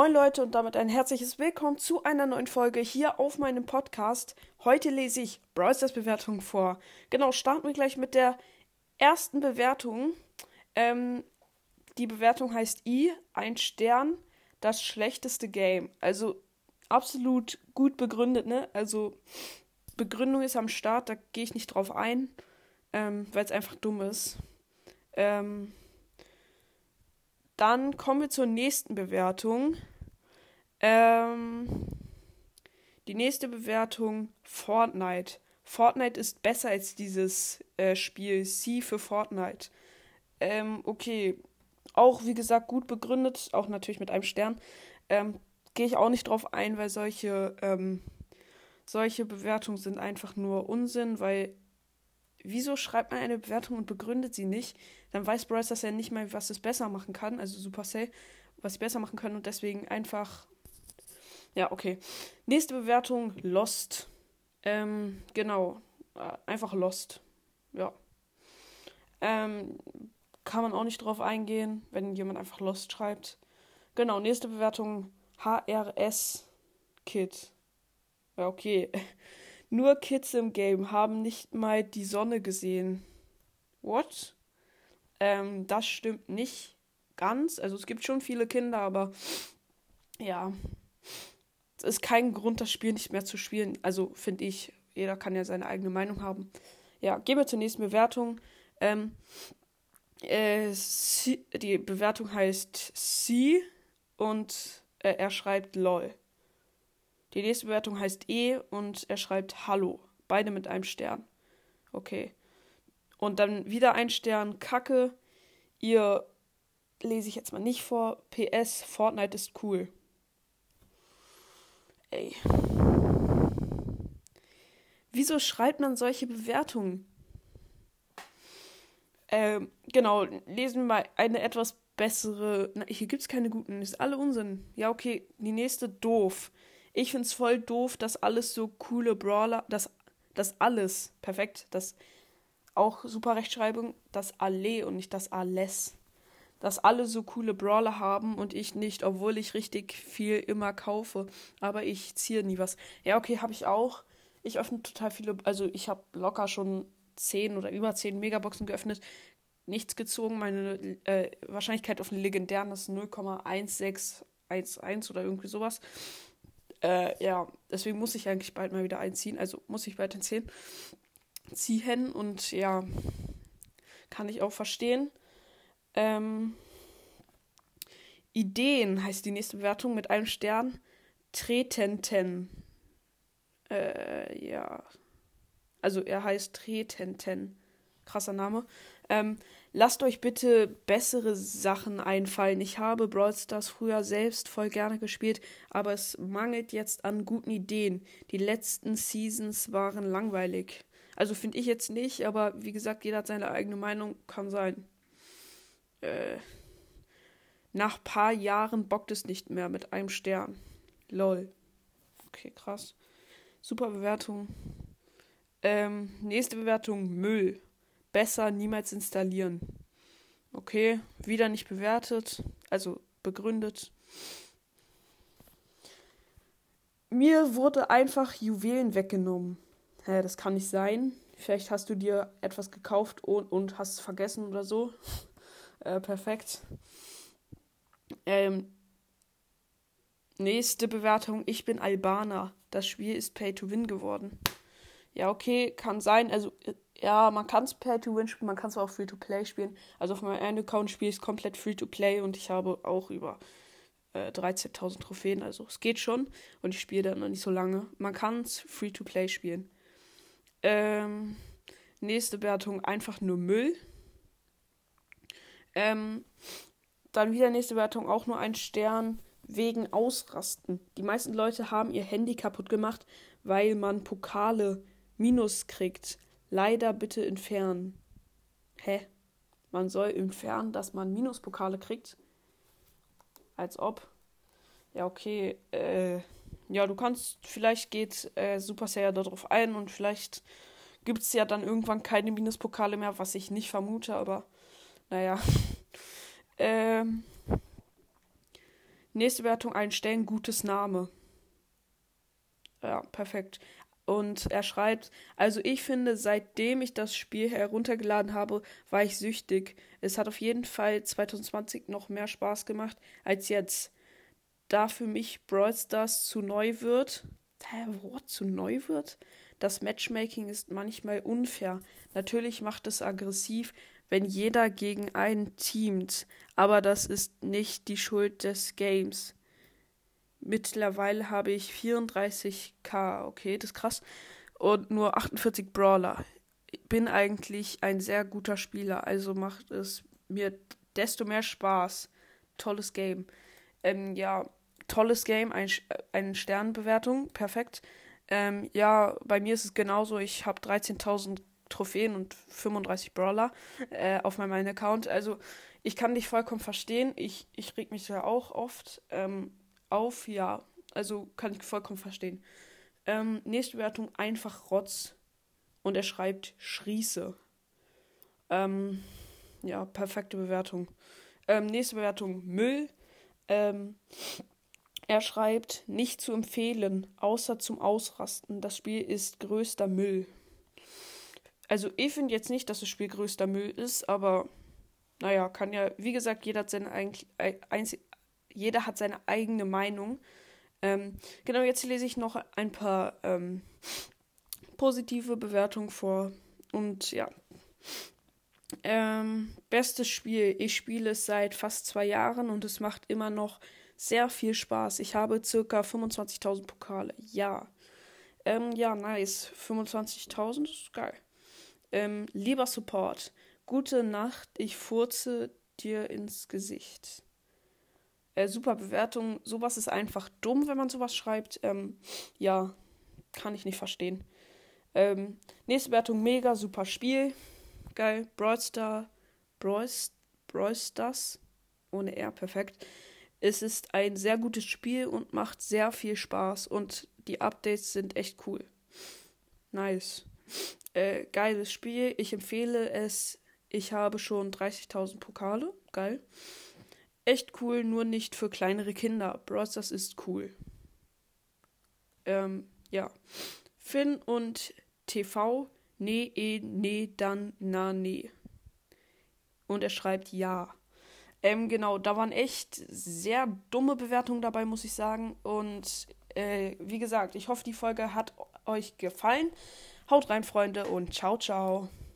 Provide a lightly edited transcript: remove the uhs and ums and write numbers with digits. Moin Leute und damit ein herzliches Willkommen zu einer neuen Folge hier auf meinem Podcast. Heute lese ich Brawl Stars Bewertungen vor. Genau, starten wir gleich mit der ersten Bewertung. Die Bewertung heißt I, ein Stern, das schlechteste Game. Also absolut gut begründet, ne? Also Begründung ist am Start, da gehe ich nicht drauf ein, weil es einfach dumm ist. Dann kommen wir zur nächsten Bewertung. Die nächste Bewertung, Fortnite. Fortnite ist besser als dieses Spiel. C für Fortnite. Okay, auch wie gesagt gut begründet, auch natürlich mit einem Stern. Gehe ich auch nicht drauf ein, weil solche Bewertungen sind einfach nur Unsinn, weil wieso schreibt man eine Bewertung und begründet sie nicht? Dann weiß Brawl Stars ja nicht mal, was es besser machen kann. Also Supercell, was sie besser machen können und deswegen einfach... Ja, okay. Nächste Bewertung, Lost. Genau. Einfach Lost. Ja. Kann man auch nicht drauf eingehen, wenn jemand einfach Lost schreibt. Genau, nächste Bewertung, HRS-Kid. Ja, okay. Nur Kids im Game haben nicht mal die Sonne gesehen. What? Das stimmt nicht ganz. Also es gibt schon viele Kinder, aber ja, es ist kein Grund, das Spiel nicht mehr zu spielen. Also finde ich, jeder kann ja seine eigene Meinung haben. Ja, gehen wir zur nächsten Bewertung. Die Bewertung heißt C und er schreibt LOL. Die nächste Bewertung heißt E und er schreibt Hallo. Beide mit einem Stern. Okay. Und dann wieder ein Stern. Kacke. Ihr lese ich jetzt mal nicht vor. PS, Fortnite ist cool. Ey. Wieso schreibt man solche Bewertungen? Genau. Lesen wir mal eine etwas bessere. Na, hier gibt's keine guten. Ist alle Unsinn. Ja, okay. Die nächste, doof. Ich find's voll doof, dass alles so coole Brawler, dass alles, perfekt, dass auch super Rechtschreibung, das Alle und nicht das Alles, dass alle so coole Brawler haben und ich nicht, obwohl ich richtig viel immer kaufe, aber ich ziehe nie was. Ja, okay, habe ich auch. Ich öffne total viele, also ich habe locker schon 10 oder über 10 Megaboxen geöffnet, nichts gezogen, meine Wahrscheinlichkeit auf einen legendären ist 0,1611 oder irgendwie sowas. Ja, deswegen muss ich eigentlich bald mal wieder einziehen. Also muss ich bald ziehen und ja, kann ich auch verstehen. Ideen heißt die nächste Bewertung mit einem Stern. Tretenten. Ja. Also er heißt Tretenten. Krasser Name. Lasst euch bitte bessere Sachen einfallen. Ich habe Brawl Stars früher selbst voll gerne gespielt, aber es mangelt jetzt an guten Ideen. Die letzten Seasons waren langweilig. Also finde ich jetzt nicht, aber wie gesagt, jeder hat seine eigene Meinung, kann sein. Nach paar Jahren bockt es nicht mehr mit einem Stern. Lol. Okay, krass. Super Bewertung. Nächste Bewertung, Müll. Besser niemals installieren. Okay, wieder nicht bewertet, also begründet. Mir wurde einfach Juwelen weggenommen. Hä, das kann nicht sein. Vielleicht hast du dir etwas gekauft und hast es vergessen oder so. Perfekt. Nächste Bewertung, ich bin Albaner. Das Spiel ist Pay-to-Win geworden. Ja, okay, kann sein, also... Ja, man kann es Pay-to-Win spielen, man kann es auch Free-to-Play spielen. Also auf meinem Account spiele ich es komplett Free-to-Play und ich habe auch über 13.000 Trophäen. Also es geht schon und ich spiele da noch nicht so lange. Man kann es Free-to-Play spielen. Nächste Bewertung, einfach nur Müll. Dann wieder nächste Bewertung, auch nur ein Stern, wegen Ausrasten. Die meisten Leute haben ihr Handy kaputt gemacht, weil man Pokale minus kriegt. Leider bitte entfernen. Hä? Man soll entfernen, dass man Minuspokale kriegt? Als ob. Ja, okay. Ja, du kannst, vielleicht geht Supercell ja darauf ein und vielleicht gibt es ja dann irgendwann keine Minuspokale mehr, was ich nicht vermute, aber naja. Nächste Wertung einstellen, gutes Name. Ja, perfekt. Und er schreibt, also ich finde, seitdem ich das Spiel heruntergeladen habe, war ich süchtig. Es hat auf jeden Fall 2020 noch mehr Spaß gemacht als jetzt. Da für mich Brawl Stars zu neu wird. Hä, what? Zu neu wird? Das Matchmaking ist manchmal unfair. Natürlich macht es aggressiv, wenn jeder gegen einen teamt. Aber das ist nicht die Schuld des Games. Mittlerweile habe ich 34.000, okay, das ist krass, und nur 48 Brawler. Bin eigentlich ein sehr guter Spieler, also macht es mir desto mehr Spaß. Tolles Game. Ja, tolles Game, eine Sternbewertung, perfekt. Ja, bei mir ist es genauso, ich habe 13.000 Trophäen und 35 Brawler auf meinem Account. Also, ich kann dich vollkommen verstehen, ich reg mich ja auch oft auf, ja, also kann ich vollkommen verstehen. Nächste Bewertung, einfach Rotz. Und er schreibt Schrieße. Ja, perfekte Bewertung. Nächste Bewertung, Müll. Er schreibt, nicht zu empfehlen, außer zum Ausrasten. Das Spiel ist größter Müll. Also ich finde jetzt nicht, dass das Spiel größter Müll ist, aber naja, kann ja, wie gesagt, jeder hat seine eigene Meinung. Genau, jetzt lese ich noch ein paar positive Bewertungen vor. Und ja. Bestes Spiel. Ich spiele es seit fast 2 Jahren und es macht immer noch sehr viel Spaß. Ich habe ca. 25.000 Pokale. Ja. Ja, nice. 25.000 ist geil. Lieber Support. Gute Nacht. Ich furze dir ins Gesicht. Super Bewertung. Sowas ist einfach dumm, wenn man sowas schreibt. Ja, kann ich nicht verstehen. Nächste Bewertung, mega, super Spiel. Geil. Brawl Stars. Ohne R, perfekt. Es ist ein sehr gutes Spiel und macht sehr viel Spaß. Und die Updates sind echt cool. Nice. Geiles Spiel. Ich empfehle es. Ich habe schon 30.000 Pokale. Geil. Echt cool, nur nicht für kleinere Kinder. Brawl Stars ist cool. Ja. Finn und TV. Nee, nee, dann, na, nee. Und er schreibt ja. Genau, da waren echt sehr dumme Bewertungen dabei, muss ich sagen. Und wie gesagt, ich hoffe, die Folge hat euch gefallen. Haut rein, Freunde, und ciao, ciao.